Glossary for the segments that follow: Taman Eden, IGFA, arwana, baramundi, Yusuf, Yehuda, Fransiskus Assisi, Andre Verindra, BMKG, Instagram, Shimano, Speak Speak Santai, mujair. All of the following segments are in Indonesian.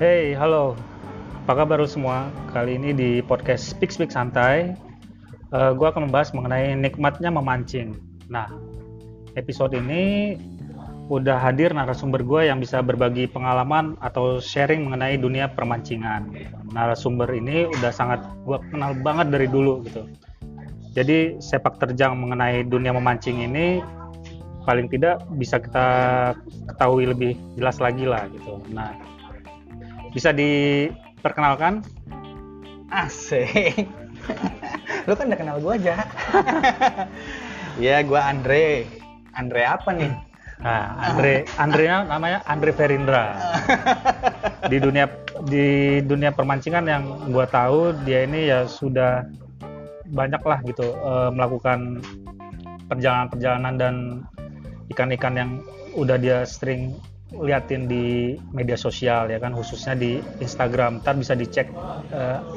Hey, halo. Apa kabar semua? Kali ini di podcast Speak Speak Santai, gue akan membahas mengenai nikmatnya memancing. Nah, episode ini udah hadir narasumber gue yang bisa berbagi pengalaman atau sharing mengenai dunia permancingan. Narasumber ini udah sangat gue kenal banget dari dulu gitu. Jadi sepak terjang mengenai dunia memancing ini paling tidak bisa kita ketahui lebih jelas lagi lah gitu. Nah, bisa diperkenalkan? Asik. Lu kan udah kenal gue aja. Ya, gue Andre. Andre apa nih? Nah, Andrenya namanya Andre Verindra. Di dunia permancingan yang gue tahu dia ini ya sudah banyak lah gitu melakukan perjalanan-perjalanan dan ikan-ikan yang udah dia sering liatin di media sosial ya kan, khususnya di Instagram. Ntar bisa dicek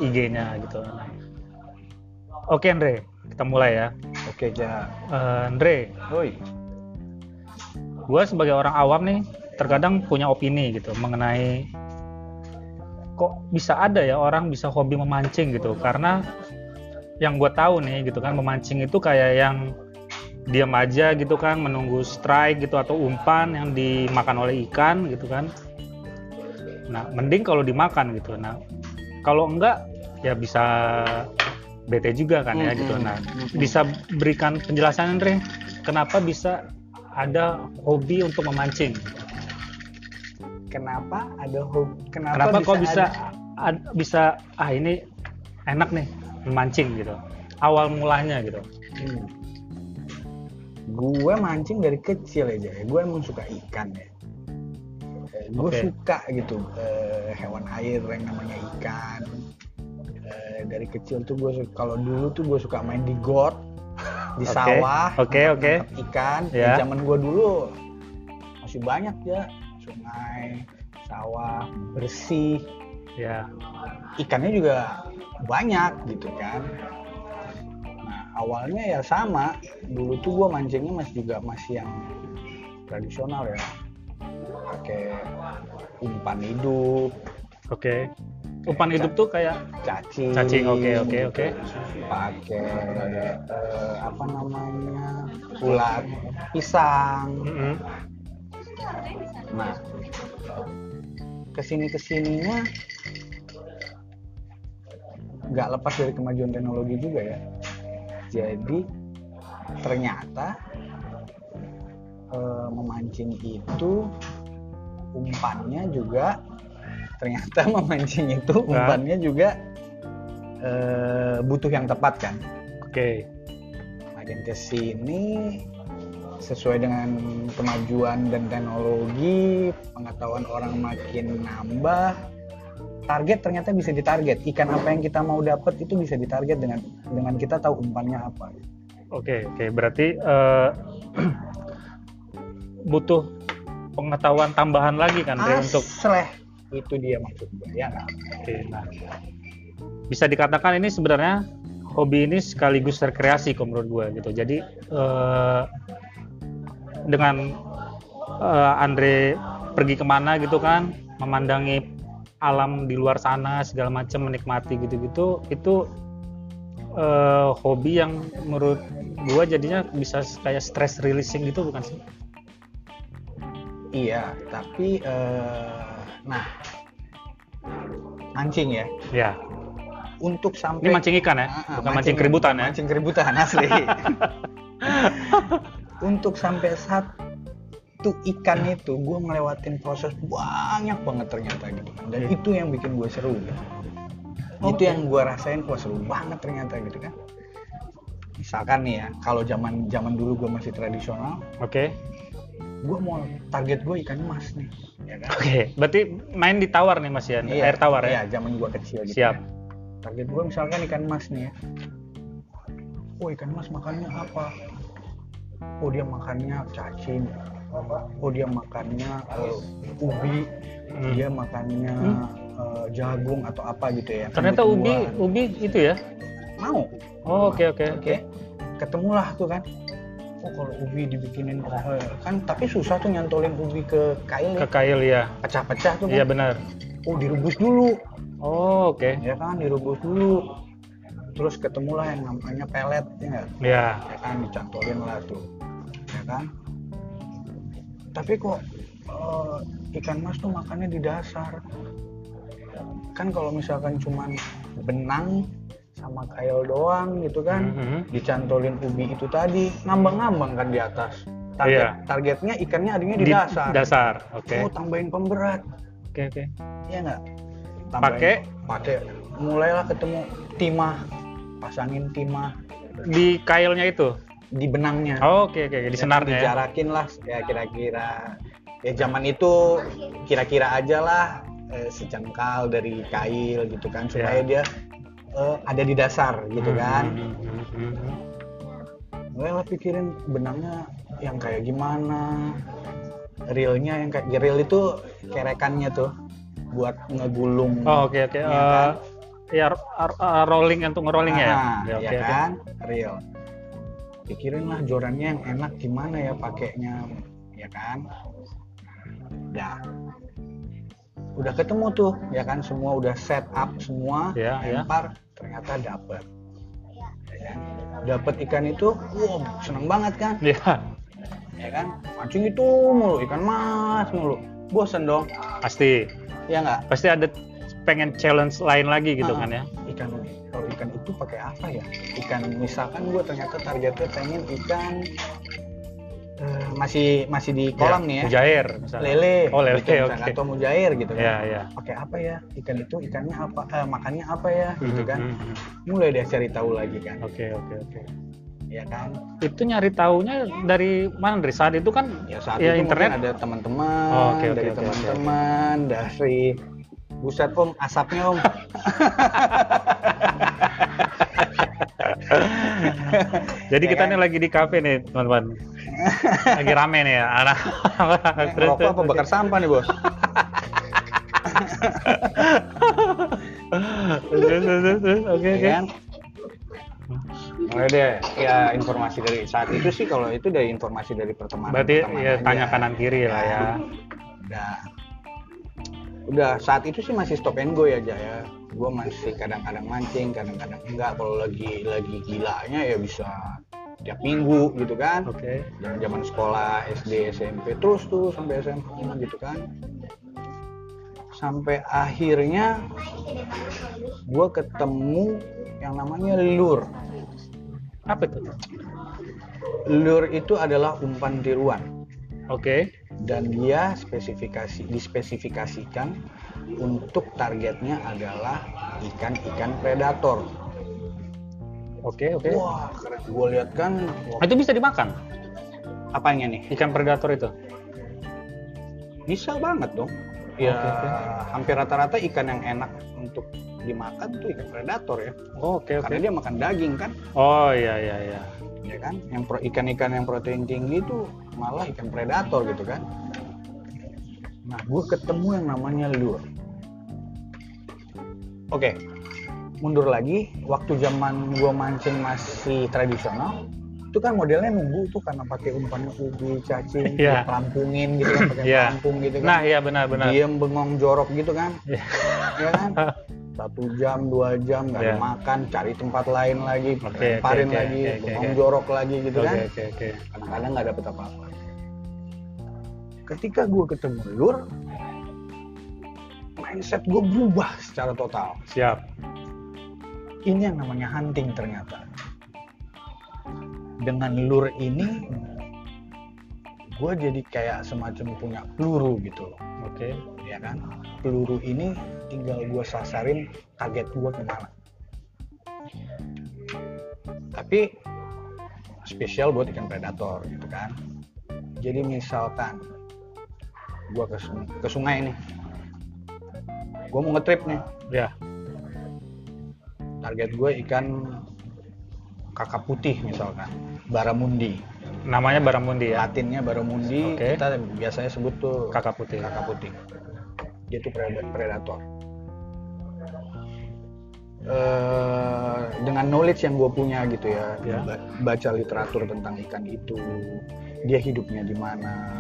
IG-nya gitu. Nah. Oke Andre, kita mulai ya. Oke ja. Andre, hoi. Gue sebagai orang awam nih terkadang punya opini gitu mengenai kok bisa ada ya orang bisa hobi memancing gitu, karena yang gue tahu nih gitu kan, memancing itu kayak yang diam aja gitu kan, menunggu strike gitu atau umpan yang dimakan oleh ikan gitu kan. Nah, mending kalau dimakan gitu. Nah, kalau enggak ya bisa bete juga kan ya gitu. Nah, bisa berikan penjelasan Andre, kenapa bisa ada hobi untuk memancing? Kenapa ada hobi? Kenapa kok bisa ini enak nih memancing gitu, awal mulanya gitu? Gue mancing dari kecil aja ya, gue emang suka ikan ya, gue suka gitu hewan air yang namanya ikan. Dari kecil tuh gue, kalau dulu tuh gue suka main di got, di sawah, ikan. Yeah. Di zaman gue dulu masih banyak ya, sungai, sawah bersih. Ya, ikannya juga banyak gitu kan. Nah, awalnya ya sama, dulu tuh gue mancingnya masih yang tradisional ya, pakai umpan hidup. Oke. Umpan hidup tuh kayak cacing. Oke. Pakai ulat pisang. Mm-hmm. Nah, kesininya nggak lepas dari kemajuan teknologi juga ya. Jadi ternyata memancing itu umpannya juga, ternyata memancing itu umpannya juga butuh yang tepat kan. Oke. Makin kesini sesuai dengan kemajuan dan teknologi, pengetahuan orang makin nambah. Target ternyata bisa ditarget, ikan apa yang kita mau dapat itu bisa ditarget dengan kita tahu umpannya apa. Oke, berarti butuh pengetahuan tambahan lagi kan Andre untuk itu dia maksud gue ya. Nah, bisa dikatakan ini sebenarnya hobi ini sekaligus rekreasi kok menurut gue gitu. Jadi dengan Andre pergi kemana gitu kan, memandangi alam di luar sana segala macam, menikmati gitu-gitu, itu hobi yang menurut gua jadinya bisa kayak stress releasing gitu, bukan sih? Iya, tapi mancing ya. Iya. Untuk sampai ini mancing ikan ya, bukan mancing keributan ya. Mancing keributan asli. Untuk sampai itu ikan itu gue ngelewatin proses banyak banget ternyata gitu, dan itu yang bikin gue seru gitu. Itu yang gue rasain, gue seru banget ternyata gitu kan. Misalkan nih ya, kalau zaman dulu gue masih tradisional, gue mau target gue ikan emas nih ya kan? Berarti main di tawar nih Mas ya, air tawar ya? Iya, zaman gue kecil gitu. Siap. Ya. Target gue misalkan ikan emas nih ya, ikan emas makannya apa? Dia makannya cacing. Dia makannya ubi, dia makannya jagung atau apa gitu ya. Ternyata ubi itu ya? Mau. Oke. Ketemulah tuh kan. Kalau ubi dibikinin kan, tapi susah tuh nyantolin ubi ke kail ya. Pecah-pecah tuh kan. Iya benar. oh direbus dulu. Oh oke. Okay. Ya kan direbus dulu. Terus ketemulah yang namanya pelet, ya. Iya. Ya kan dicampurin lah tuh, ya kan. Tapi kok ikan mas tuh makannya di dasar. Kan kalau misalkan cuman benang sama kail doang gitu kan, dicantolin ubi itu tadi, ngambang-ngambang kan di atas. Targetnya ikannya adanya di dasar. Dasar, oke. Okay. Oh, tambahin pemberat. Oke, okay, oke. Okay. Iya nggak? Pakai. Mulailah ketemu timah, pasangin timah. Di kailnya itu? Di benangnya. Oh, oke, okay, oke. Okay. Di senarnya. Dijarakin lah, ya kira-kira. Ya zaman itu kira-kira aja lah. Secangkal dari kail gitu kan supaya dia ada di dasar gitu kan. Mulailah pikirin benangnya yang kayak gimana, reelnya yang kayak reel itu kerekannya tuh buat ngegulung. Oh oke okay, oke. Okay. Ya, kan? Ya rolling untuk ngerolling ya. Ya, okay, ya kan okay. Reel. Pikirin lah jorannya yang enak gimana ya pakainya, ya kan. Dah. Udah ketemu tuh, ya kan semua udah set up semua, lempar, ternyata dapet. Ya. Dapet ikan itu, wow seneng banget kan? Iya. Ya kan, mancing itu mulu, ikan mas mulu, bosen dong. Pasti. Ya nggak? Pasti ada pengen challenge lain lagi gitu kan ya? Ikan, kalau ikan itu pakai apa ya? Ikan misalkan gue ternyata targetnya pengen ikan masih di kolam nih ya. Mujair misalnya. Lele. Oh, lele. Gitu, okay. Atau mujair gitu kan. Pakai apa ya? Ikan itu ikannya apa? Makannya apa ya? Gitu kan. Mulai dia cari tahu lagi kan. Oke. Ya kan. Itu nyari taunya dari mana? Dari saat itu kan ya, saat ya, itu internet ada teman-teman, teman-teman, dari buset om asapnya om. Jadi ya kita nih lagi di kafe nih teman-teman. Lagi rame nih ya anak. Ngerokok apa bakar sampah nih bos? Oke. Mulai deh ya informasi dari saat itu sih, kalau itu dari informasi dari pertemanan. Berarti ya tanya kanan kiri lah ya. Udah saat itu sih masih stop and go aja ya. Gue masih kadang-kadang mancing, kadang-kadang enggak. Kalau lagi gilanya ya bisa tiap minggu gitu kan. Oke. Okay. Zaman sekolah SD SMP terus tuh sampai SMA gitu kan. Sampai akhirnya gue ketemu yang namanya lure. Apa itu? Lure itu adalah umpan tiruan. Oke. Okay. Dan dia dispesifikasikan untuk targetnya adalah ikan-ikan predator. Oke. Wah, gue lihat kan. Itu bisa dimakan? Apanya nih? Ikan predator itu? Bisa banget dong. Ya, okay. Hampir rata-rata ikan yang enak untuk dimakan tuh ikan predator ya. Oke. Karena dia makan daging kan? Oh iya. Ya kan, yang ikan-ikan yang protein tinggi itu malah ikan predator gitu kan. Nah, gue ketemu yang namanya lure. Oke. Mundur lagi, waktu zaman gue mancing masih tradisional, itu kan modelnya nunggu tuh karena pakai umpan ubi, cacing, pelampungin gitu kan, pakai pelampung gitu kan. Nah, iya benar. Diem bengong jorok gitu kan. Ya kan? 1 jam, 2 jam nggak dimakan, cari tempat lain lagi, lemparin lagi, jorok lagi gitu kan. Kadang-kadang nggak dapet apa-apa. Ketika gue ketemu lur, mindset gue berubah secara total. Siap. Ini yang namanya hunting ternyata. Dengan lur ini, gue jadi kayak semacam punya peluru gitu. Oke. Ya kan, peluru ini tinggal gue sasarin target gue kemana. Tapi spesial buat ikan predator gitu kan. Jadi misalkan gue ke sungai nih, gue mau ngetrip nih. Ya. Target gue ikan kakap putih misalkan, baramundi. Namanya baramundi ya? Latinnya baramundi, kita biasanya sebut tuh kakap putih. Kakap putih. Dia tuh predator. Dengan knowledge yang gue punya gitu ya, baca literatur tentang ikan itu, dia hidupnya di mana,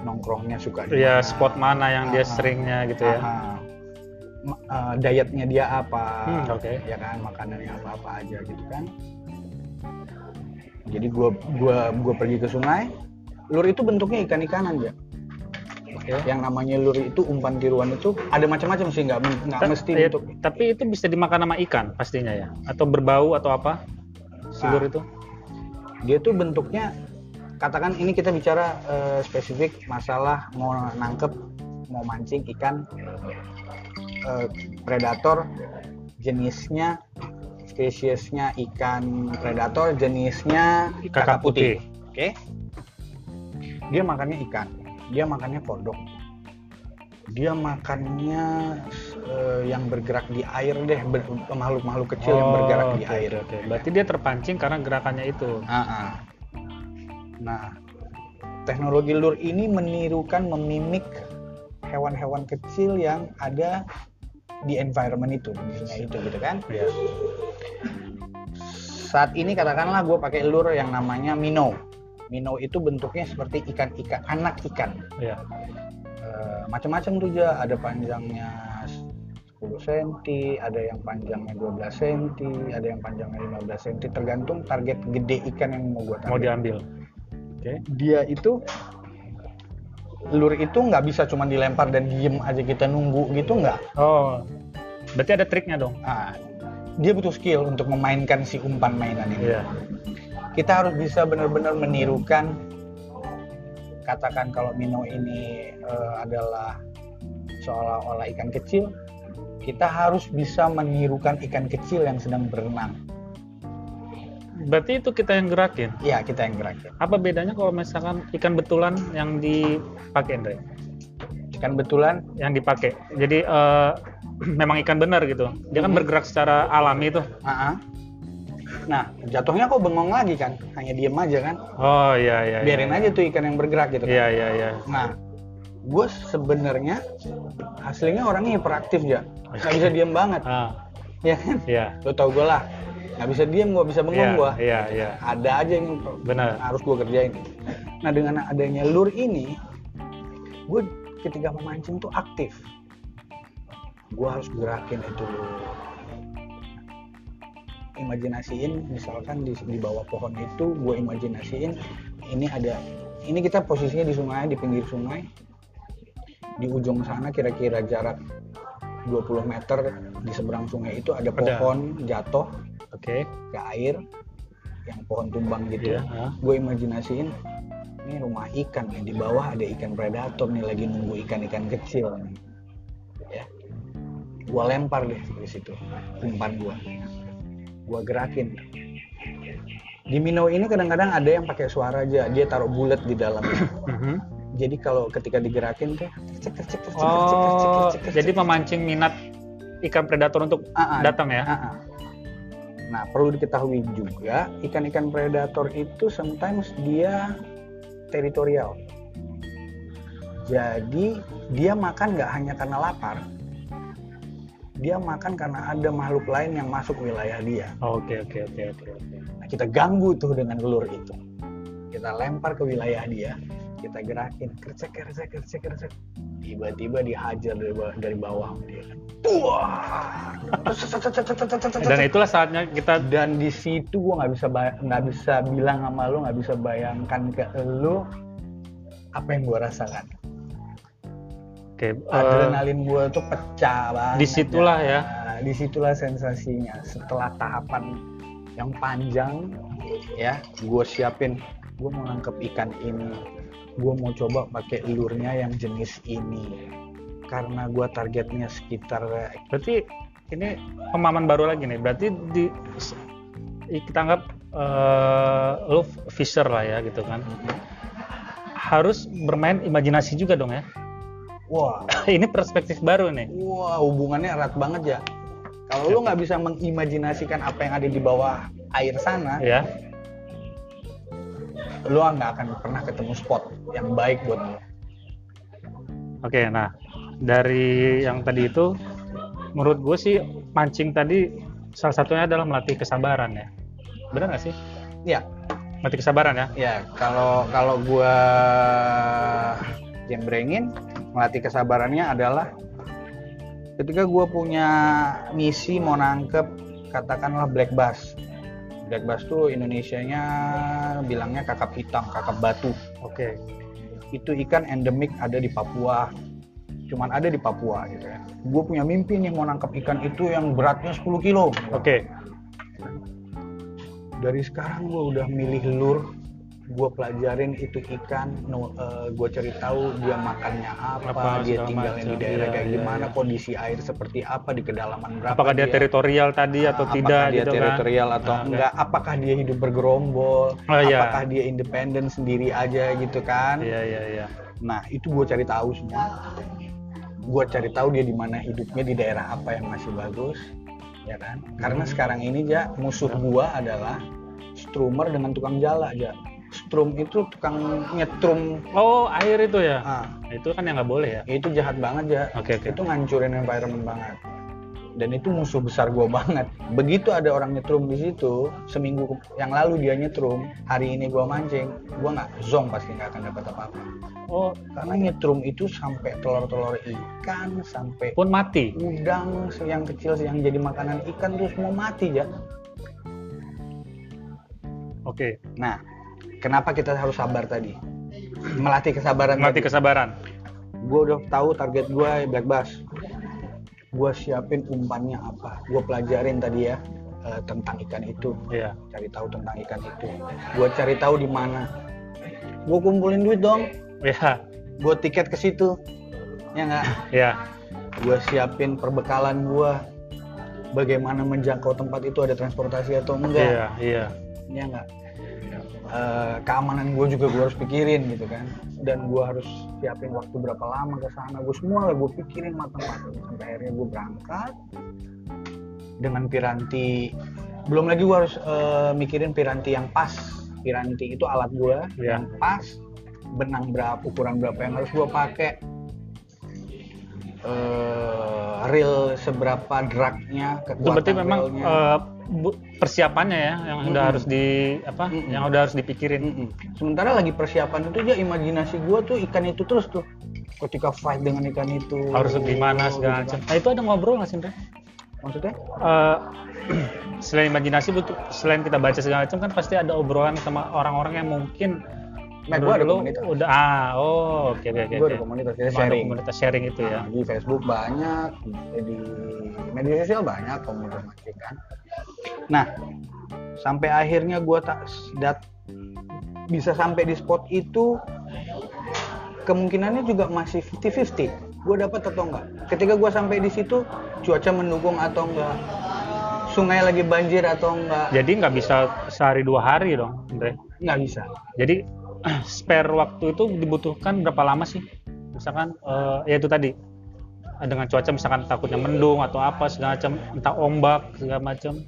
nongkrongnya suka di mana. Spot mana yang dia seringnya gitu ya. dietnya dia apa, ya kan, makanannya apa-apa aja gitu kan. Jadi gue pergi ke sungai. Lure itu bentuknya ikan-ikanan ya. Yang namanya lure itu, umpan tiruan itu ada macam-macam sih, nggak mesti bentuk. Tapi itu bisa dimakan sama ikan pastinya ya, atau berbau atau apa? Si lure itu? Dia tuh bentuknya, katakan ini kita bicara spesifik masalah mau nangkep, mau mancing ikan predator, jenisnya spesiesnya ikan predator, jenisnya kakap putih. Oke. Dia makannya ikan, dia makannya kodok, dia makannya yang bergerak di air deh, makhluk-makhluk kecil yang bergerak di air. Berarti dia terpancing karena gerakannya itu. Nah, teknologi lure ini menirukan, memimik hewan-hewan kecil yang ada di environment itu, misalnya itu gitu kan. Saat ini katakanlah gue pakai lure yang namanya minnow. Minnow itu bentuknya seperti ikan-ikan, anak ikan. Macam-macam tuh aja, ada panjangnya 10 cm, ada yang panjangnya 12 cm, ada yang panjangnya 15 cm, tergantung target gede ikan yang mau gue target. Mau diambil. Dia itu, lure itu nggak bisa cuma dilempar dan diem aja kita nunggu gitu, nggak. Berarti ada triknya dong? Nah, dia butuh skill untuk memainkan si umpan mainan ini. Kita harus bisa benar-benar menirukan, katakan kalau minnow ini adalah seolah-olah ikan kecil, kita harus bisa menirukan ikan kecil yang sedang berenang. Berarti itu kita yang gerakin? Iya, kita yang gerakin. Apa bedanya kalau misalkan ikan betulan yang dipakai, Andre? Ikan betulan? Yang dipakai. Jadi memang ikan benar gitu. Dia kan bergerak secara alami tuh. Nah, jatuhnya kok bengong lagi kan? Hanya diem aja kan? Biarin aja tuh ikan yang bergerak gitu kan? Nah, gue sebenarnya hasilnya orangnya hiperaktif ya. Nggak bisa diem banget. Ya kan? Lo tau gue lah. Nggak bisa diem, nggak bisa bengong gue. Ada aja yang harus gue kerjain. Nah, dengan adanya lure ini, gue ketika memancing tuh aktif. Gue harus gerakin itu. Imajinasiin, misalkan di bawah pohon itu, gue imajinasiin ini ada, ini kita posisinya di sungai, di pinggir sungai, di ujung sana kira-kira jarak 20 meter di seberang sungai itu ada pohon jatuh ke air, yang pohon tumbang gitu. Gue imajinasiin ini rumah ikan nih, di bawah ada ikan predator nih lagi nunggu ikan-ikan kecil nih. Gue lempar deh di situ umpan gue gerakin. Di minnow ini kadang-kadang ada yang pakai suara aja, dia taruh bulet di dalam. Jadi kalau ketika digerakin tuh jadi memancing minat ikan predator untuk datang ya. Nah, perlu diketahui juga ikan-ikan predator itu sometimes dia teritorial. Jadi dia makan nggak hanya karena lapar. Dia makan karena ada makhluk lain yang masuk wilayah dia. Oke. Nah, kita ganggu tuh dengan lure itu. Kita lempar ke wilayah dia, kita gerakin, kercek. Tiba-tiba dihajar dari bawah dia. Dan itulah saatnya kita, dan di situ gua nggak bisa bilang sama lu, nggak bisa bayangkan ke lu apa yang gua rasakan. Adrenalin gue tuh pecah banget. Disitulah ya. Disitulah sensasinya. Setelah tahapan yang panjang, ya, gue siapin. Gue mau nangkep ikan ini. Gue mau coba pakai lurnya yang jenis ini. Karena gue targetnya sekitar. Berarti ini pemahaman baru lagi nih. Berarti kita anggap lo fisher lah ya, gitu kan. Harus bermain imajinasi juga dong ya. Wah, ini perspektif baru nih. Wah, hubungannya erat banget ya. Kalau lu nggak bisa mengimajinasikan apa yang ada di bawah air sana, lu nggak akan pernah ketemu spot yang baik buat lu. Nah dari yang tadi itu, menurut gue sih mancing tadi salah satunya adalah melatih kesabaran ya. Benar nggak sih? Iya. Melatih kesabaran ya? Iya. Kalau gue jembrengin, melatih kesabarannya adalah Ketika gue punya misi mau nangkep katakanlah black bass. Black bass tuh Indonesianya bilangnya kakap hitam, kakap batu. Oke. Itu ikan endemik ada di Papua. Cuman ada di Papua gitu ya. Gue punya mimpi nih mau nangkep ikan itu yang beratnya 10 kilo. Oke. Dari sekarang gue udah milih lur, gue pelajarin itu ikan, gue cari tahu dia makannya apa dia tinggalnya di daerah kayak gimana, kondisi air seperti apa, di kedalaman berapa, apakah dia teritorial tadi atau tidak, apakah dia gitu teritorial kan? Atau enggak, apakah dia hidup bergerombol, apakah dia independen sendiri aja gitu kan. Nah itu gue cari tahu semua, gue cari tahu dia di mana hidupnya, di daerah apa yang masih bagus, ya kan. Karena sekarang ini ja musuh gue adalah stroomer dengan tukang jala ja. Strum itu tukang nyetrum. Oh, air itu ya? Ah. Itu kan yang nggak boleh ya? Itu jahat banget ya. Okay. Itu ngancurin environment banget. Dan itu musuh besar gue banget. Begitu ada orang nyetrum di situ, seminggu yang lalu dia nyetrum, hari ini gue mancing, gue nggak zong, pasti nggak akan dapat apa-apa. Oh, karena nyetrum itu sampai telur-telur ikan, sampai pun mati. Udang yang kecil yang jadi makanan ikan terus mau mati ya. Oke. Nah. Kenapa kita harus sabar tadi? Melatih kesabaran. Gue udah tahu target gue black bass. Gue siapin umpannya apa. Gue pelajarin tadi ya tentang ikan itu. Iya. Cari tahu tentang ikan itu. Gue cari tahu di mana. Gue kumpulin duit dong. Iya. Gue tiket ke situ. Ya nggak? Iya. Gue siapin perbekalan gue. Bagaimana menjangkau tempat itu, ada transportasi atau enggak? Iya. Ya nggak? Keamanan gue juga gue harus pikirin gitu kan, dan gue harus siapin waktu berapa lama ke sana, gue semua lah gue pikirin matang-matang sampai akhirnya gue berangkat dengan piranti. Belum lagi gue harus mikirin piranti yang pas, piranti itu alat gue yang pas, benang berapa, ukuran berapa yang harus gue pakai, reel seberapa dragnya, kekuatan reelnya. Persiapannya ya yang udah harus dipikirin. Sementara lagi persiapan itu aja, imajinasi gua tuh ikan itu terus tuh. Ketika fight dengan ikan itu harus gimana segala macam. Nah, itu ada ngobrol nggak sih, Andre? Maksudnya? Selain imajinasi, selain kita baca segala macam kan pasti ada obrolan sama orang-orang yang mungkin. Nah, gue ada komunitas. Gue ada komunitas, kita sharing. Komunitas sharing itu ya. Di Facebook banyak, di media sosial banyak komunitas mancing kan. Nah, sampai akhirnya gue bisa sampai di spot itu, kemungkinannya juga masih 50-50. Gue dapat atau enggak? Ketika gue sampai di situ, cuaca mendukung atau enggak? Sungai lagi banjir atau enggak? Jadi nggak bisa sehari dua hari dong, Andre? Nggak bisa. Jadi spare waktu itu dibutuhkan berapa lama sih? Misalkan ya itu tadi dengan cuaca misalkan takutnya mendung atau apa segala macam, entah ombak segala macam.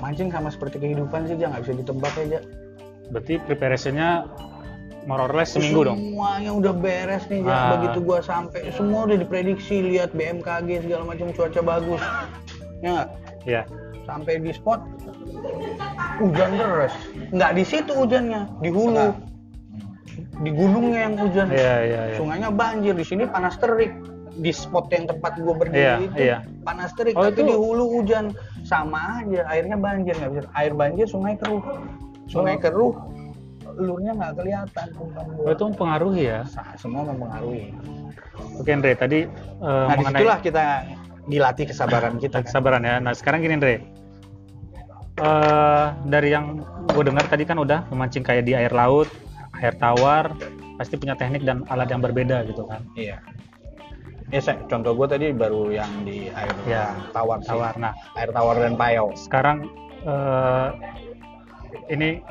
Mancing sama seperti kehidupan sih, nggak bisa ditebak aja. Berarti preparationnya more or less seminggu dong? Semuanya udah beres nih, begitu gua sampai semua udah diprediksi, lihat BMKG segala macam, cuaca bagus, ya nggak? Iya. Sampai di spot hujan deras, nggak di situ hujannya, di hulu, di gunungnya yang hujan, sungainya banjir, di sini panas terik, di spot yang tempat gue berdiri panas terik, tapi di hulu hujan, sama aja, airnya banjir, nggak bisa, air banjir, sungai keruh, lurnya nggak kelihatan. Itu mempengaruhi ya? Semua mempengaruhi. Oke Andre, tadi nah disitulah kita dilatih kesabaran kita. Kesabaran kan? Ya. Nah sekarang gini Andre, dari yang gue dengar tadi kan udah memancing kayak di air laut, air tawar, pasti punya teknik dan alat yang berbeda gitu kan? Iya. Ya contoh gue tadi baru yang di air tawar. Nah air tawar dan payau. Sekarang ini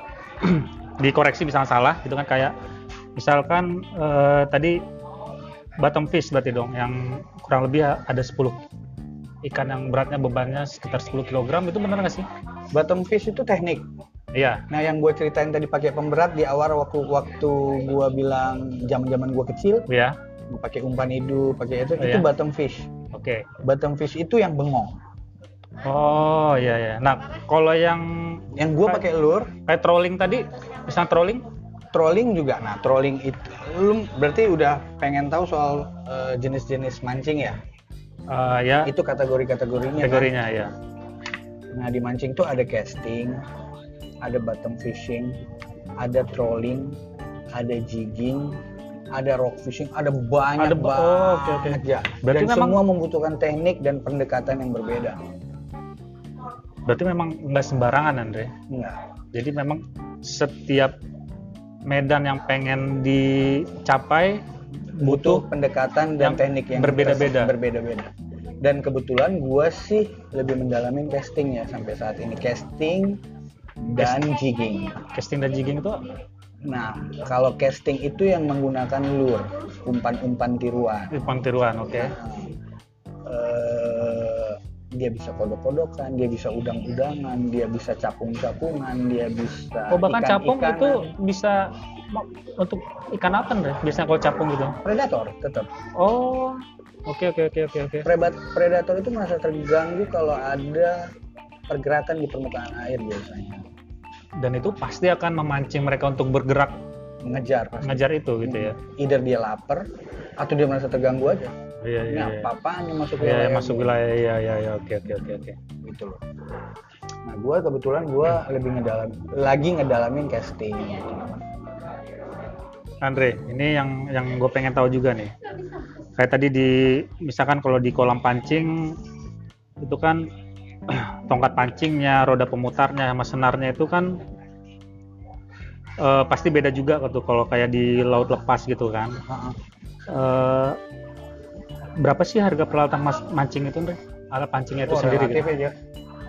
dikoreksi misalnya salah gitu kan, kayak misalkan tadi bottom fish berarti dong yang kurang lebih ada 10. Ikan yang beratnya bebannya sekitar 10 kg, itu benar nggak sih? Bottom fish itu teknik. Iya. Nah yang gue ceritain tadi pakai pemberat di awal waktu gue bilang zaman gue kecil. Iya. Gue pakai umpan hidup, pakai itu bottom fish. Oke. Bottom fish itu yang bengong. Oh iya. Nah kalau yang gue pakai lure, kayak trolling tadi, misalnya trolling juga. Nah trolling itu, lu berarti udah pengen tahu soal jenis-jenis mancing ya? Ya. Itu kategorinya. Kategorinya kan? Ya. Nah di mancing tuh ada casting, ada bottom fishing, ada trolling, ada jigging, ada rock fishing, ada banyak aja. Berarti dan memang semua membutuhkan teknik dan pendekatan yang berbeda. Berarti memang nggak sembarangan, Andre? Nggak. Jadi memang setiap medan yang pengen dicapai butuh pendekatan dan teknik yang berbeda-beda. Dan kebetulan gue sih lebih mendalamin casting ya sampai saat ini. Casting dan jigging itu? Nah, kalau casting itu yang menggunakan lure, umpan tiruan, oke. Nah, dia bisa kodok-kodokan, dia bisa udang-udangan, dia bisa capung-capungan, dia bisa bahkan ikan-ikanan. Capung itu bisa untuk ikan apa nih? Biasanya kalau capung gitu? Predator tetap. Oh. Oke. Predator itu merasa terganggu kalau ada pergerakan di permukaan air biasanya. Dan itu pasti akan memancing mereka untuk bergerak mengejar itu gitu ya. Either dia lapar atau dia merasa terganggu aja. Iya. Apa-apaan yang masuk wilayah. Iya, oke. Gitu loh. Nah, kebetulan gua lebih ngedalamin casting. Andre, ini yang gue pengen tahu juga nih. Kayak tadi misalkan kalau di kolam pancing itu kan tongkat pancingnya, roda pemutarnya, sama senarnya itu kan pasti beda juga tuh kalau kayak di laut lepas gitu kan. Berapa sih harga peralatan mancing itu, Andre? Alat pancingnya itu sendiri? Relatif gitu? Aja,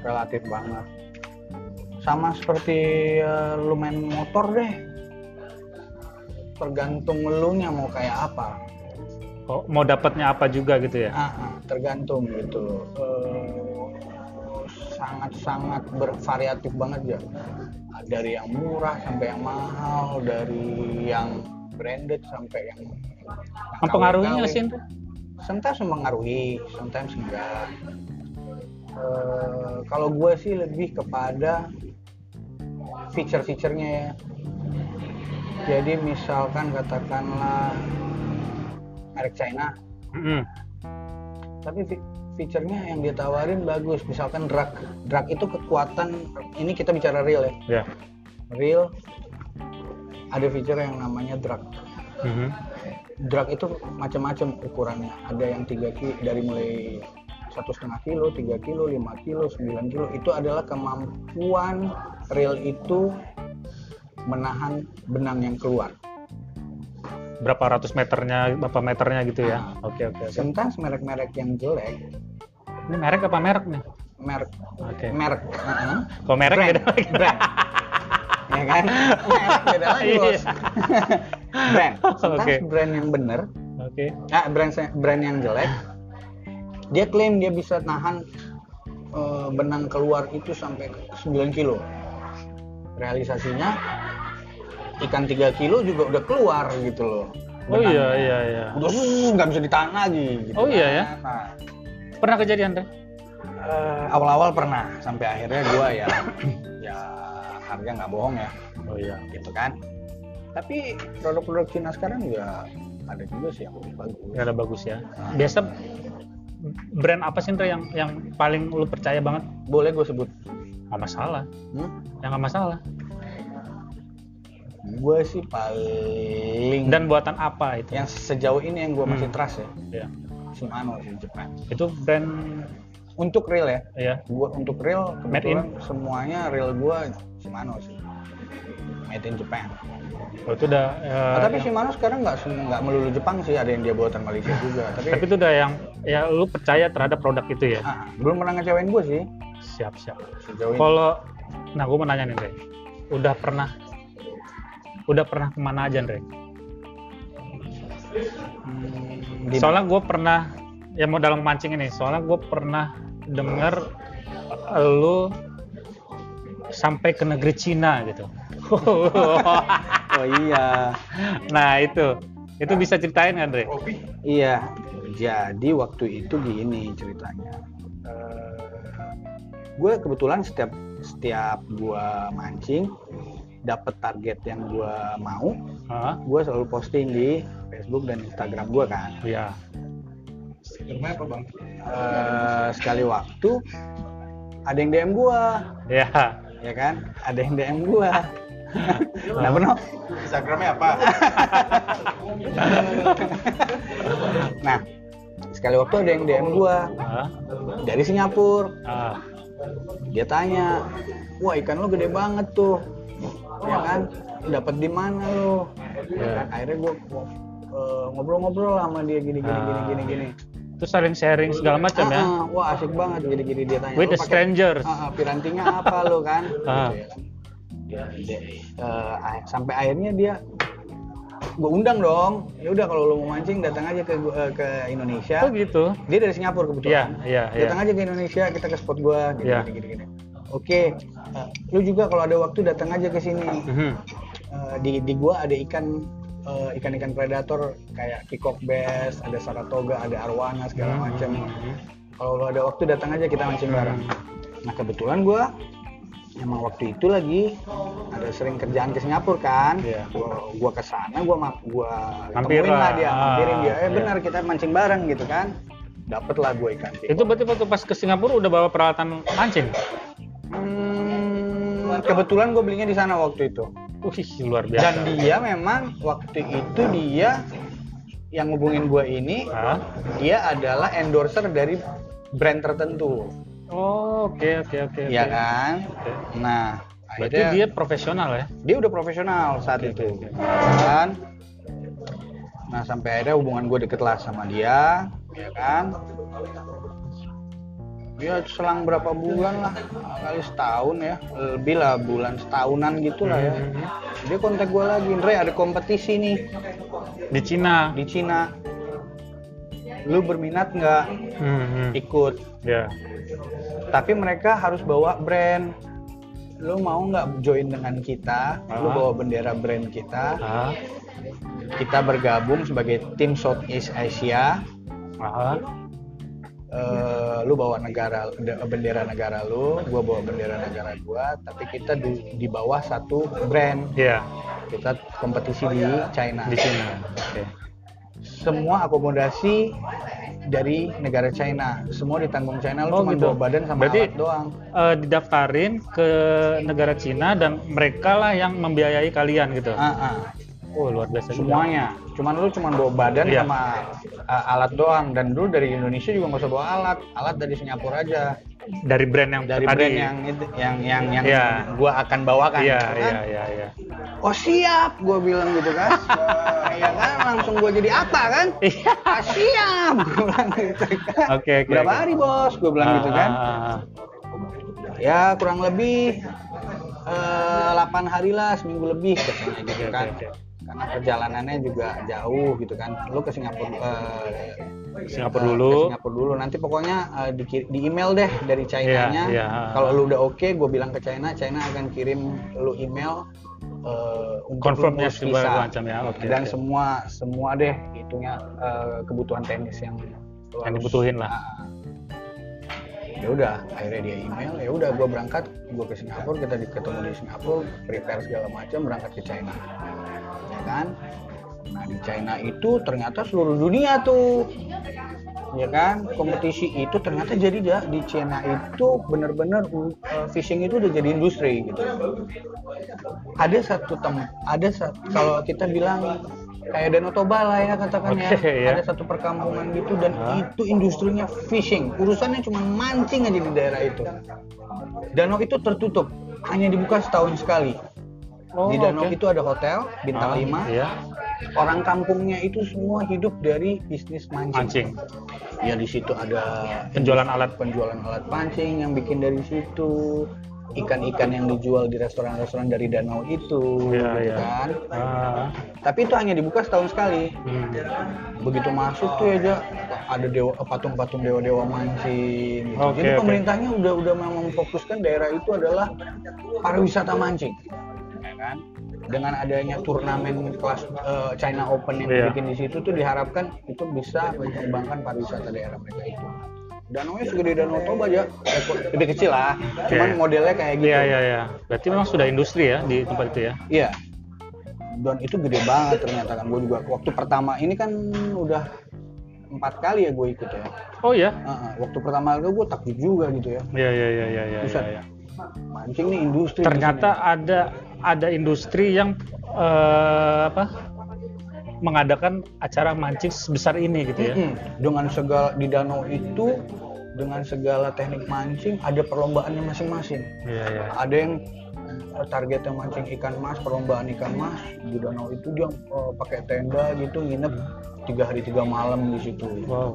relatif banget. Sama seperti lu main motor deh, tergantung lu nya mau kayak apa. Mau dapatnya apa juga gitu ya? Tergantung gitu. Sangat-sangat bervariatif banget ya. Dari yang murah sampai yang mahal, dari yang branded sampai yang mempengaruhinya sih. Sometimes mempengaruhi, sometimes enggak. Kalau gue sih lebih kepada feature-featurenya ya. Jadi misalkan katakanlah merek China, tapi fiturnya yang dia tawarin bagus. Misalkan drag itu kekuatan, ini kita bicara reel ya. Yeah. Reel ada fitur yang namanya drag. Drag itu macam-macam ukurannya. Ada yang 3 kilo, dari mulai 1,5 kilo, 3 kilo, 5 kilo, 9 kilo. Itu adalah kemampuan reel itu menahan benang yang keluar. Berapa ratus meternya, berapa meternya gitu ya? Oke. Sometimes merek-merek yang jelek. Ini merek apa merek nih? Merek. Okay. Merek. Kalau merek beda lagi. Brand. Ya kan? Merek beda lagi, bos. Brand. Sometimes brand yang bener. Oke. Nah, brand yang jelek. Dia klaim dia bisa nahan benang keluar itu sampai 9 kilo. Realisasinya ikan 3 kilo juga udah keluar gitu loh. Benangnya. Oh iya. Udah nggak bisa ditahan lagi. Gitu. Oh iya ya. Nah, pernah kejadian deh? Awal-awal pernah, sampai akhirnya gua ya harga nggak bohong ya. Oh iya. Gitu kan. Tapi produk-produk Cina sekarang ya ada juga sih yang bagus. Ada bagus ya. Biasa brand apa sih Andre yang paling lu percaya banget? Boleh gue sebut? Nggak masalah. Yang nggak masalah. Gue sih paling, dan buatan apa itu yang sejauh ini yang gue masih trust ya. Shimano sih, Jepang. Itu brand untuk reel ya? Iya. Gue untuk reel kebetulan semuanya reel gue Shimano sih. Made in Japan. Oh, itu udah tapi Shimano sekarang nggak melulu Jepang sih, ada yang dia buatan Malaysia juga. Tapi itu udah yang ya lu percaya terhadap produk itu ya? Belum pernah ngecewain gue sih. Siap. Kalau gue mau nanya nih, Ray. Udah pernah kemana aja, Andre? Soalnya gue pernah, ya mau dalam mancing ini, soalnya gue pernah dengar lu sampai ke negeri Cina gitu. Oh iya. Nah itu bisa ceritain kan, Andre? Iya, jadi waktu itu gini ceritanya. Gue kebetulan setiap gue mancing, dapat target yang gue mau, gue selalu posting di Facebook dan Instagram gue kan. Iya. Rumahnya apa bang? Sekali waktu ada yang DM gua. Iya. Ya kan? Ada yang DM gua. Enggak pernah. Instagramnya apa? Nah, sekali waktu ada yang DM gua. Dari Singapura. Dia tanya, "Wah, ikan lu gede banget tuh." Ya kan? Dapat di mana lu? Ya kan? Akhirnya gua ngobrol-ngobrol sama dia gini. Terus saling sharing segala macam ya. Wah, asik banget gini-gini dia tanya. With the strangers. Pirantinya apa lu kan? Sampai akhirnya dia gue undang dong. Ya udah kalau lo mau mancing datang aja ke Indonesia. Oh gitu. Dia dari Singapura kebetulan. Iya. Datang aja ke Indonesia, kita ke spot gue gini. Oke. Lu juga kalau ada waktu datang aja ke sini. Di gua ada ikan predator kayak peacock bass, ada saratoga, ada arwana segala macam. Kalau lo ada waktu datang aja kita mancing bareng. Nah, kebetulan gua emang waktu itu lagi ada sering kerjaan ke Singapura kan, gua kesana, gua temuin lah dia, hampirin dia, benar kita mancing bareng gitu kan, dapet lah gua ikan. Itu berarti waktu pas ke Singapura udah bawa peralatan mancing? Kebetulan gua belinya di sana waktu itu. Luar biasa. Dan dia memang waktu itu dia yang ngubungin gua ini, dia adalah endorser dari brand tertentu. Oke. Iya kan? Nah, berarti akhirnya, dia profesional ya? Dia udah profesional saat itu. Kan? Nah, sampai akhirnya hubungan gue deket lah sama dia, ya kan? Ya selang berapa bulan lah, kali setahun ya, lebih lah bulan setahunan gitulah ya. Dia kontak gue lagi, Andre ada kompetisi nih. Di Cina. Lu berminat nggak ikut? Ya. Tapi mereka harus bawa brand. Lu mau nggak join dengan kita? Lu bawa bendera brand kita. Kita bergabung sebagai tim Southeast Asia. Lu bawa bendera negara lu, gua bawa bendera negara gua. Tapi kita di bawah satu brand. Yeah. Kita kompetisi di China. Di China. Okay. Semua akomodasi dari negara China, semua ditanggung China, lu cuma bawa badan sama berarti, alat doang. Didaftarin ke negara Cina dan mereka lah yang membiayai kalian gitu. Oh, luar biasa. Semuanya, lu cuma bawa badan sama alat doang, dan lu dari Indonesia juga nggak usah bawa alat dari Singapura aja. Dari brand yang dari tadi. Brand yang gua akan bawakan. Iya. Oh siap, gua bilang gitu kan. Ya kan, langsung gua jadi apa kan? Siap, gua bilang gitu kan. Oke. Berapa hari bos? Gua bilang gitu kan. Ya kurang lebih 8 hari lah, seminggu lebih katanya gitu kan. Karena perjalanannya juga jauh gitu kan. Lu ke Singapura dulu. Nanti pokoknya di email deh dari China-nya. Kalau lu udah oke, gue bilang ke China akan kirim lu email untuk rumus visa. Dan semua deh hitungnya kebutuhan teknis yang dibutuhin lah. Ya udah, akhirnya dia email. Ya udah, gue berangkat, gue ke Singapura, kita ketemu di Singapura, prepare segala macam, berangkat ke China, ya kan? Nah di China itu ternyata seluruh dunia tuh, ya kan? Kompetisi itu ternyata jadi di China itu benar-benar fishing itu udah jadi industri gitu. Ada satu kalau kita bilang kayak Danau Toba lah ya katakannya, ada satu perkampungan gitu dan itu industrinya fishing, urusannya cuma mancing aja di daerah itu. Danau itu tertutup, hanya dibuka setahun sekali. Di danau itu ada hotel bintang 5. Orang kampungnya itu semua hidup dari bisnis mancing. Ya di situ ada penjualan alat pancing yang bikin dari situ. Ikan-ikan yang dijual di restoran-restoran dari danau itu, gitu kan. Tapi itu hanya dibuka setahun sekali. Begitu masuk tuh aja ada patung-patung dewa-dewa mancing. Gitu. Jadi pemerintahnya udah memang memfokuskan daerah itu adalah pariwisata mancing, ya kan? Dengan adanya turnamen kelas China Open yang dibikin di situ tuh diharapkan itu bisa mengembangkan pariwisata daerah mereka itu. Danaunya segede Danau Toba aja, lebih kecil lah, cuman modelnya kayak gitu. Iya. Berarti memang sudah industri ya di tempat itu ya? Iya. Dan itu gede banget ternyata kan, gue juga waktu pertama ini kan udah 4 kali ya gue ikut ya. Oh iya? Waktu pertama itu gue takut juga gitu ya. Iya. Mancing nih industri. Ternyata ada industri yang mengadakan acara mancing sebesar ini gitu ya. Dengan segala di danau itu dengan segala teknik mancing ada perlombaannya masing-masing. Iya. Ada yang targetnya mancing ikan mas, perlombaan ikan mas di danau itu dia pakai tenda gitu nginep 3 hari 3 malam di situ. Wow.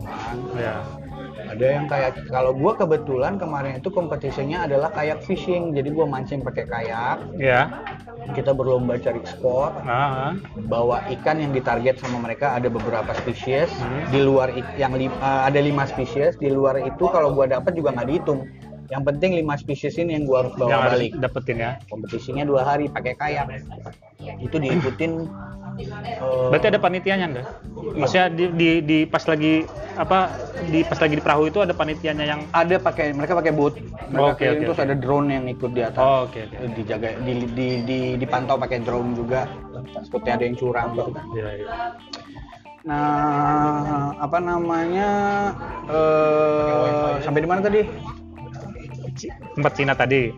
Ya. Ada yang kayak kalau gua kebetulan kemarin itu kompetisinya adalah kayak fishing, jadi gua mancing pakai kayak. Ya. Kita berlomba cari spot, bawa ikan yang ditarget sama mereka ada beberapa spesies di luar yang ada 5 spesies di luar itu kalau gua dapat juga nggak dihitung. Yang penting 5 spesies ini yang gua harus bawa yang balik. Dapetin ya. Kompetisinya 2 hari pakai kayak. Itu diikutin. Berarti ada panitianya enggak? Maksudnya di pas lagi di perahu itu ada panitianya yang ada pakai mereka pakai boat. Terus ada drone yang ikut di atas. Okay. Dijaga dipantau pakai drone juga. Seperti ada yang curang gitu. Iya. Nah, sampai di mana tadi? Tempat Cina tadi.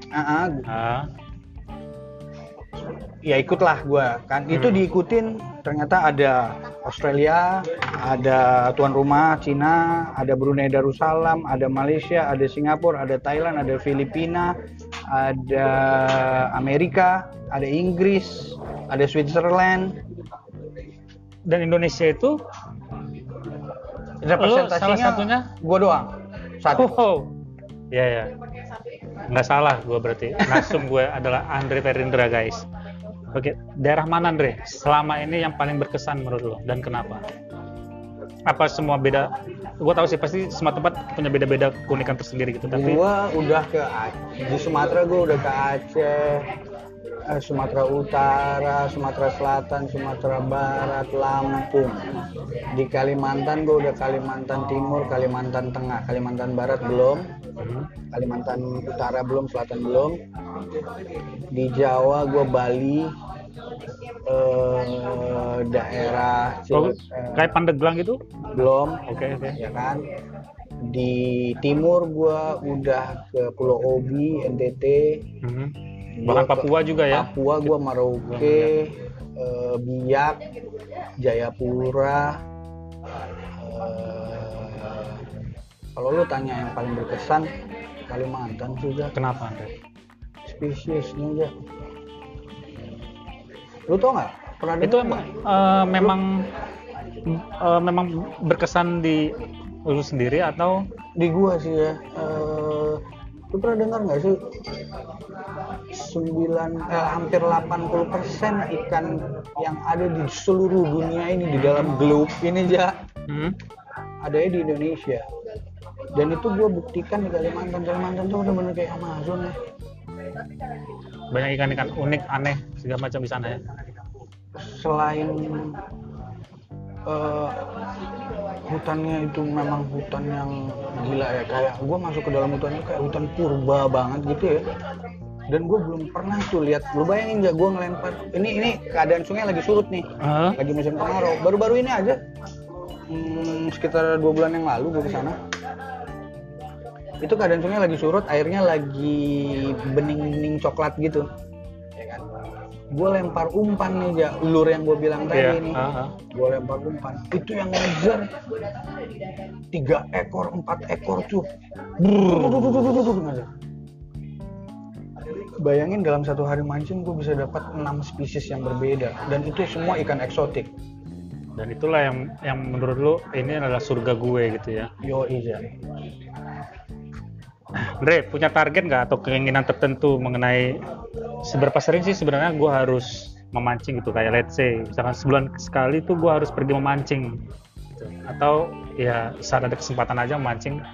Ya ikutlah gue kan. Itu diikutin ternyata ada Australia, ada tuan rumah Cina, ada Brunei Darussalam, ada Malaysia, ada Singapura, ada Thailand, ada Filipina, ada Amerika, ada Inggris, ada Switzerland. Dan Indonesia itu representasinya salah satunya gue doang. Iya. Nggak salah gue berarti. Narsum gue adalah Andre Verindra guys. Oke, daerah mana Andre selama ini yang paling berkesan menurut lo dan kenapa? Apa semua beda? Gue tahu sih pasti semua tempat punya beda-beda keunikan tersendiri gitu. Tapi gue udah ke di Sumatera, gue udah ke Aceh, Sumatera Utara, Sumatera Selatan, Sumatera Barat, Lampung. Di Kalimantan gue udah Kalimantan Timur, Kalimantan Tengah, Kalimantan Barat belum, Kalimantan Utara belum, Selatan belum. Di Jawa gue Bali, daerah kayak Pandeglang gitu belum. Oke. Ya kan. Di timur gue udah ke Pulau Obi, NTT. Bahkan Papua juga ya? Papua, gue Merauke, Biak, Jayapura. Kalau lu tanya yang paling berkesan, Kalimantan juga. Kenapa? Spesiesnya aja. Lu tau nggak? Itu memang berkesan di lu sendiri atau? Di gua sih ya. Lu pernah dengar nggak sih? 9, hampir 80% ikan yang ada di seluruh dunia ini di dalam globe ini aja adanya di Indonesia. Dan itu gue buktikan di Kalimantan tuh bener-bener kayak Amazon ya. Banyak ikan-ikan unik, aneh, segala macam di sana ya. Selain hutannya itu memang hutan yang gila ya, kayak gue masuk ke dalam hutannya kayak hutan purba banget gitu ya. Dan gue belum pernah tuh lihat, lu bayangin gak gue ngelempar ini keadaan sungai lagi surut nih, lagi musim kemarau. Baru-baru ini aja, sekitar 2 bulan yang lalu gue kesana. Itu keadaan sungai lagi surut, airnya lagi bening-bening coklat gitu. Ya kan? Gue lempar umpan nih, ya, ulur yang gue bilang tadi nih. Gue lempar umpan, itu yang ngejar 3 ekor, 4 ekor tuh. Bayangin dalam 1 hari mancing gue bisa dapat 6 spesies yang berbeda dan itu semua ikan eksotik. Dan itulah yang menurut lu ini adalah surga gue gitu ya. Iya. Andre, punya target nggak atau keinginan tertentu mengenai seberapa sering sih sebenarnya gue harus memancing gitu, kayak let's say misalkan sebulan sekali tuh gue harus pergi memancing gitu. Atau ya saat ada kesempatan aja memancing.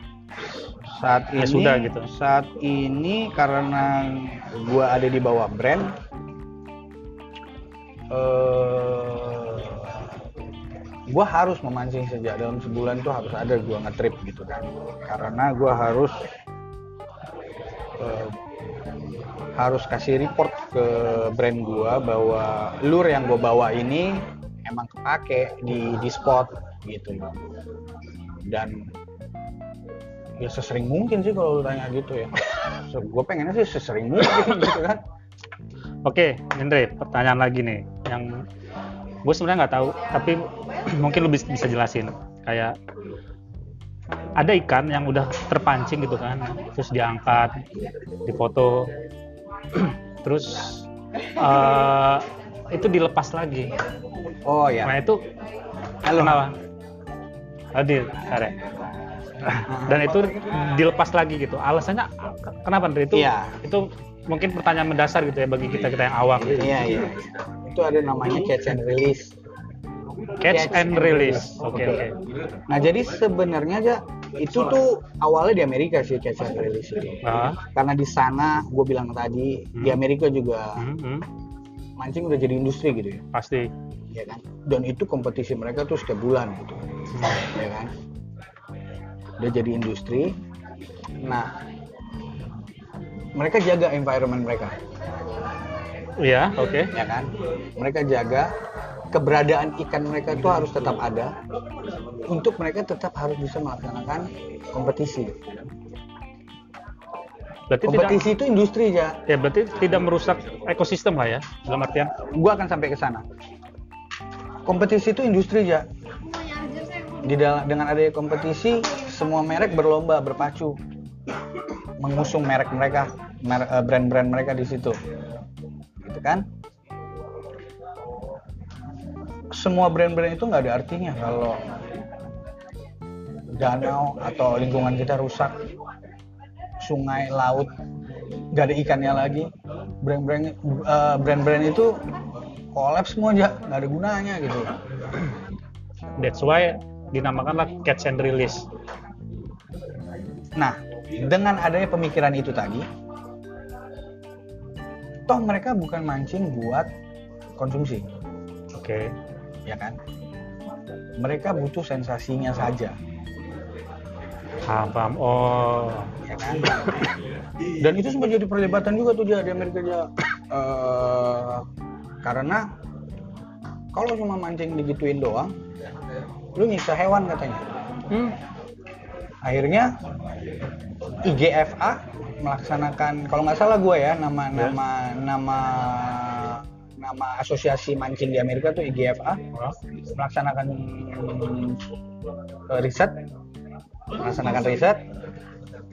Saat ini karena gue ada di bawah brand, gue harus memancing sejak dalam sebulan tuh harus ada gue ngetrip gitu kan, karena gue harus kasih report ke brand gue bahwa lure yang gue bawa ini emang kepake di spot gitu. Dan ya sesering mungkin sih kalau lu tanya gitu ya. So, gue pengennya sih sesering mungkin gitu kan. Oke, Andre, pertanyaan lagi nih yang gue sebenarnya nggak tahu, tapi mungkin lu bisa jelasin. Kayak ada ikan yang udah terpancing gitu kan, terus diangkat, difoto, terus itu dilepas lagi. Oh ya. Nah itu kenapa? Adil, karek. Dan itu dilepas lagi gitu. Alasannya kenapa Andre itu? Iya. Itu mungkin pertanyaan mendasar gitu ya bagi kita yang awam. Gitu. Iya iya. Itu ada namanya catch and release. Catch and release. Oke. Nah jadi sebenarnya aja itu tuh awalnya di Amerika sih catch and release itu. Nah. Karena di sana gue bilang tadi di Amerika juga mancing udah jadi industri gitu ya. Pasti. Ya kan. Dan itu kompetisi mereka tuh setiap bulan gitu. Ya kan. Udah jadi industri. Nah mereka jaga environment mereka. Iya, oke. Ya kan. Mereka jaga keberadaan ikan mereka itu harus tetap ada untuk mereka tetap harus bisa melaksanakan kompetisi. Berarti kompetisi tidak, itu industri ya. Ya berarti tidak merusak ekosistem lah ya dalam artian. Gua akan sampai ke sana. Kompetisi itu industri ya. Di dalam, dengan adanya kompetisi semua merek berlomba berpacu mengusung merek mereka, brand-brand mereka di situ, gitu kan? Semua brand-brand itu nggak ada artinya kalau danau atau lingkungan kita rusak, sungai, laut, nggak ada ikannya lagi, brand-brand itu collapse semua aja, nggak ada gunanya gitu. That's why dinamakanlah catch and release. Nah, dengan adanya pemikiran itu tadi, toh mereka bukan mancing buat konsumsi. Oke. Ya kan? Mereka butuh sensasinya saja. Paham, oh. Ya kan? Dan itu sempat jadi perdebatan juga tuh di Amerika aja. Karena kalau cuma mancing digituin doang, lu nyiksa hewan katanya. Akhirnya IGFA melaksanakan, kalau nggak salah gue ya, nama asosiasi mancing di Amerika tuh IGFA melaksanakan riset.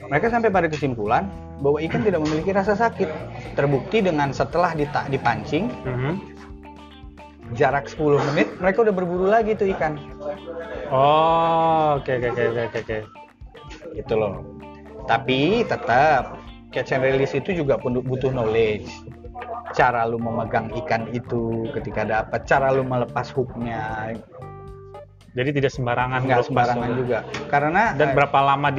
Mereka sampai pada kesimpulan bahwa ikan tidak memiliki rasa sakit. Terbukti dengan setelah dipancing, jarak 10 menit mereka udah berburu lagi tuh ikan. Oh, oke. Gitu loh. Tapi tetap catch and release itu juga butuh knowledge. Cara lu memegang ikan itu ketika dapat, cara lu melepas hooknya. Jadi tidak sembarangan. Nggak sembarangan juga. Karena dan berapa lama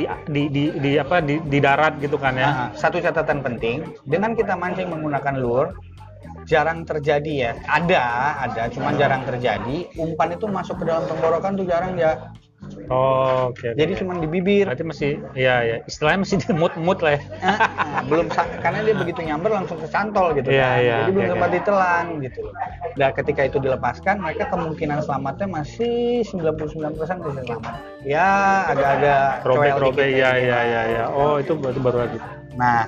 di darat gitu kan ya. Satu catatan penting, dengan kita mancing menggunakan lure jarang terjadi ya. Ada, cuman jarang terjadi. Umpan itu masuk ke dalam tenggorokan tuh jarang ya. Oh, oke. Jadi cuman di bibir. Berarti masih ya. Istilahnya masih di mut lah ya. Belum, karena dia begitu nyamber langsung ke cantol gitu kan. Jadi belum sempat ditelan gitu. Nah, ketika itu dilepaskan, mereka kemungkinan selamatnya masih 99% bisa selamat. Ya, agak-agak robek-robek ya. Oh, itu baru lagi. Nah,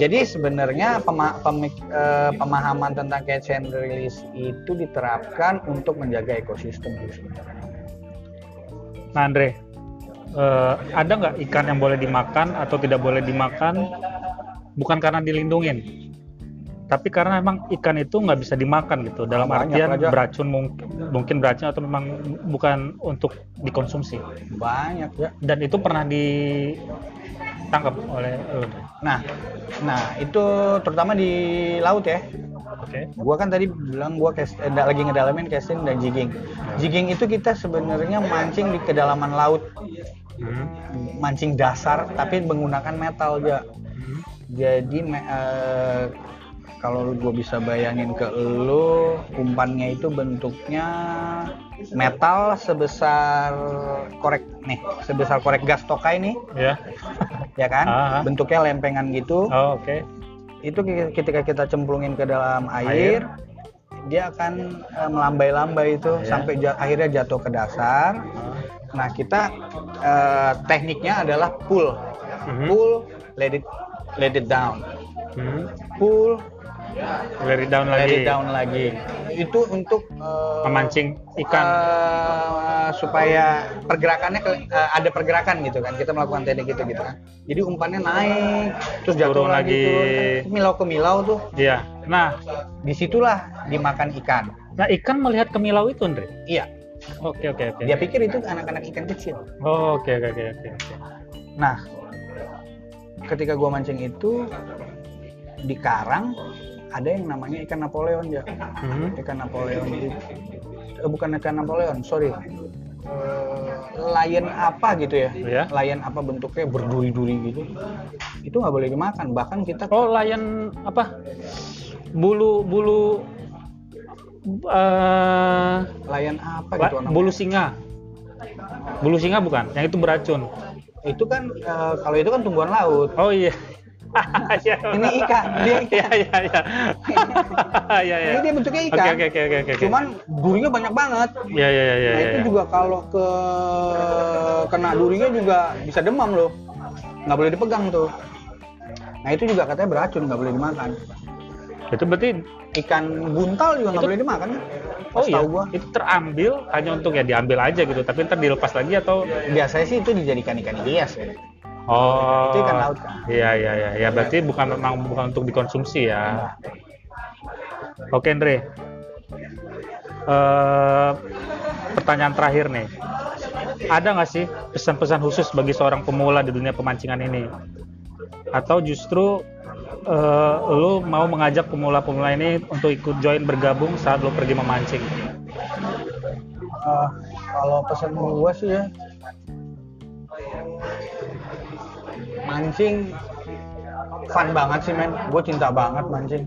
jadi sebenarnya pemahaman tentang catch and release itu diterapkan untuk menjaga ekosistem. Nah Andre, ada nggak ikan yang boleh dimakan atau tidak boleh dimakan bukan karena dilindungin, tapi karena memang ikan itu nggak bisa dimakan gitu, dalam artian beracun mungkin beracun atau memang bukan untuk dikonsumsi. Banyak ya. Dan itu pernah ditangkap oleh lo. Nah itu terutama di laut ya. Oke. Gua kan tadi bilang gua lagi ngedalamin casting dan jigging. Jigging itu kita sebenarnya mancing di kedalaman laut, mancing dasar tapi menggunakan metal aja. Jadi kalau gue bisa bayangin ke lo, umpannya itu bentuknya metal sebesar korek gas tokai nih, yeah. Ya kan, bentuknya lempengan gitu. Oh, oke. Itu ketika kita cemplungin ke dalam air. Dia akan melambai-lambai itu sampai akhirnya jatuh ke dasar. Nah kita tekniknya adalah pull, pull, let it down, pull, let it down lagi. Itu untuk memancing ikan supaya pergerakannya ada pergerakan gitu kan. Kita melakukan teknik gitu gitu kan. Jadi umpannya naik terus jatuh lagi, kemilau-kemilau tuh. Iya. Nah, disitulah dimakan ikan. Nah, ikan melihat kemilau itu, Andre? Iya. Oke. Dia pikir itu anak-anak ikan kecil. Oh, oke. Nah, ketika gua mancing itu di karang ada yang namanya ikan Napoleon ya. Ikan Napoleon itu bukan ikan Napoleon, sorry. Lion apa gitu ya? Yeah. Lion apa bentuknya berduri-duri gitu. Itu nggak boleh dimakan. Bahkan kita lion apa? Bulu lion apa gitu namanya? Bulu singa. Bulu singa bukan? Yang itu beracun. Itu kan kalau itu kan tumbuhan laut. Oh iya. Ini ikan, dia ikan. Ya. Ini dia bentuknya ikan. Okay. Cuman durinya banyak banget. Ya. Nah, itu juga kalau kena durinya juga bisa demam loh. Nggak boleh dipegang tuh. Nah, itu juga katanya beracun, nggak boleh dimakan. Itu berarti ikan buntal juga nggak boleh dimakan. Oh iya. Gua. Itu terambil hanya untuk ya diambil aja gitu, tapi ntar dilepas lagi atau biasanya sih itu dijadikan ikan hias ya. Oh, itu ikan laut kan? Iya. Berarti bukan untuk dikonsumsi ya. Oke, Andre. Pertanyaan terakhir nih. Ada nggak sih pesan-pesan khusus bagi seorang pemula di dunia pemancingan ini? Atau justru lo mau mengajak pemula-pemula ini untuk ikut join bergabung saat lo pergi memancing? Kalau pesan gue sih ya. Mancing fun banget sih men, gue cinta banget mancing.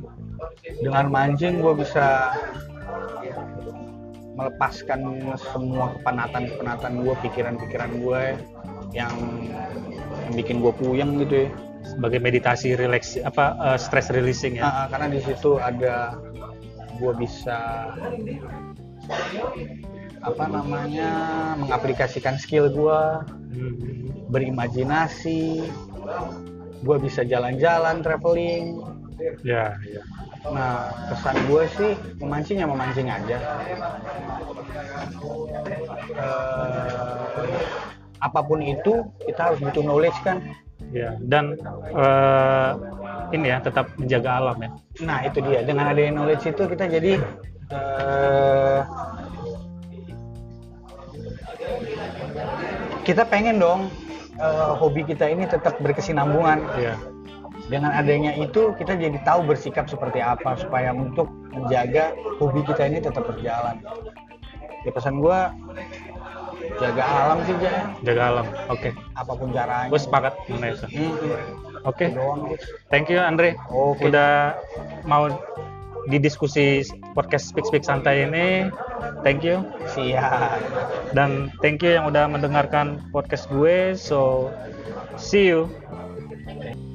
Dengan mancing gue bisa melepaskan semua kepenatan gue, pikiran-pikiran gue yang bikin gue puyeng gitu ya. Sebagai meditasi relax stress releasing ya. Karena di situ ada gue bisa mengaplikasikan skill gue, berimajinasi, gue bisa jalan-jalan, traveling. Ya. Nah, pesan gue sih memancing ya memancing aja. Apapun itu kita harus butuh knowledge kan. Ya, dan ini ya tetap menjaga alam ya. Nah, itu dia. Dengan adanya knowledge itu kita jadi kita pengen dong hobi kita ini tetap berkesinambungan. Yeah. Dengan adanya itu kita jadi tahu bersikap seperti apa supaya untuk menjaga hobi kita ini tetap berjalan. Ya, pesan gue jaga alam sih Jaya. Jaga alam, oke. Apapun caranya. Gue sepakat mengenai itu. Oke. Thank you Andre. Okay. Udah mau di diskusi podcast Speak Speak Santai ini. Thank you. Siap. Dan thank you yang udah mendengarkan podcast gue. So, see you.